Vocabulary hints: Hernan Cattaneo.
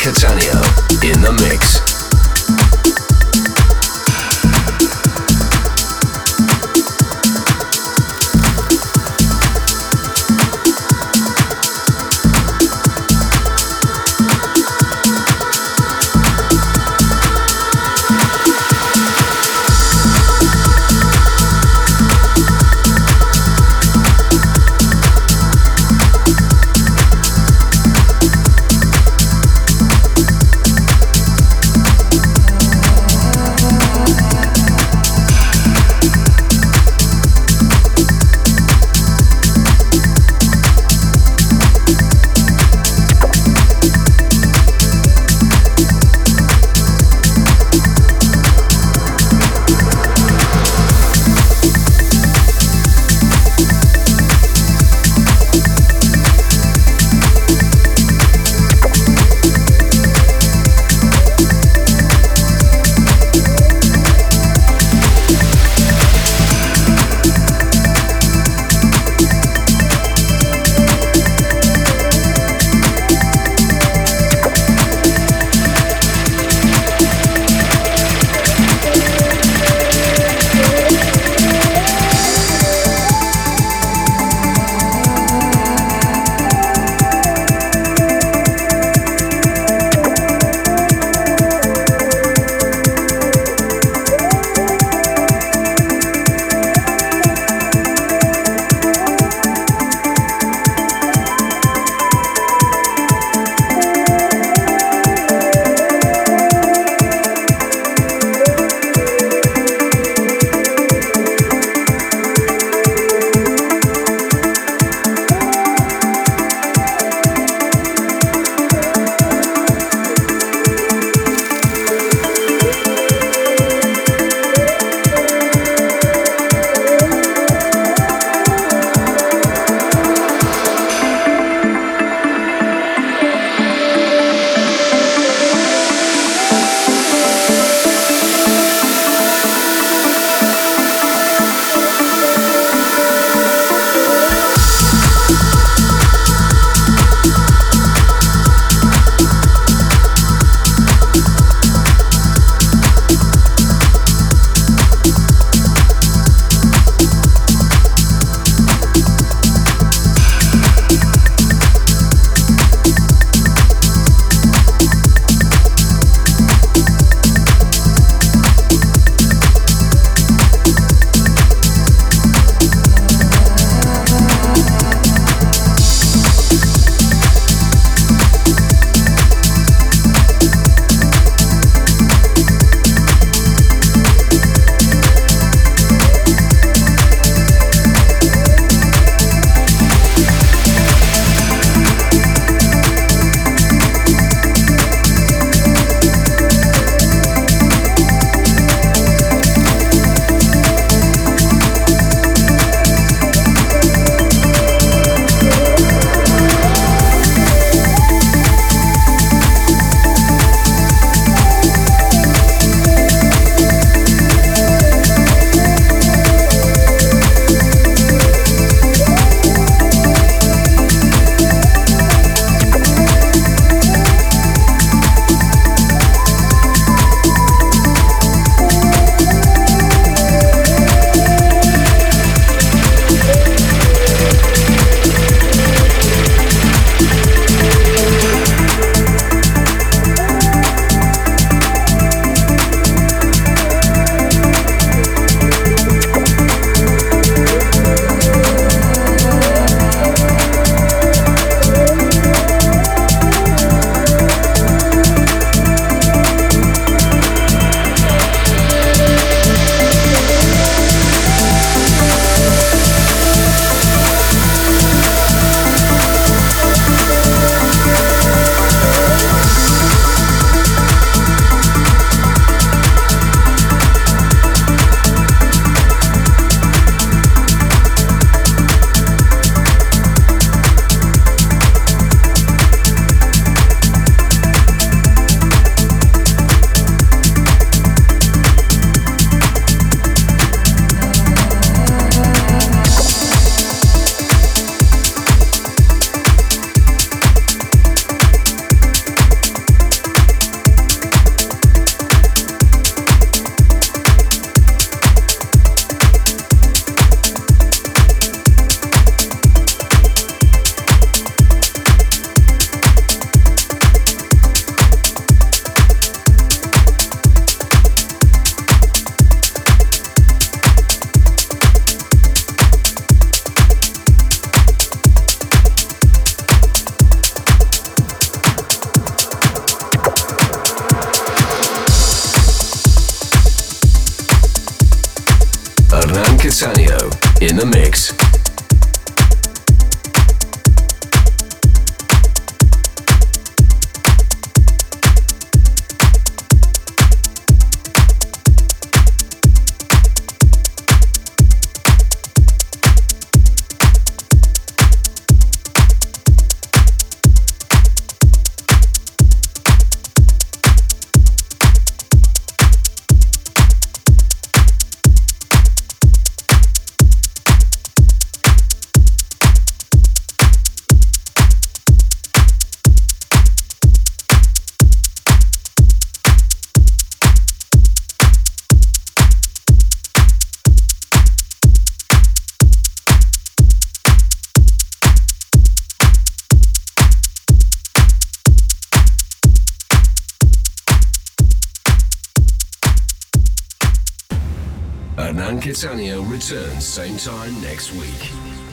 Cattaneo in the mix. in the mix. Hernan Cattaneo returns same time next week.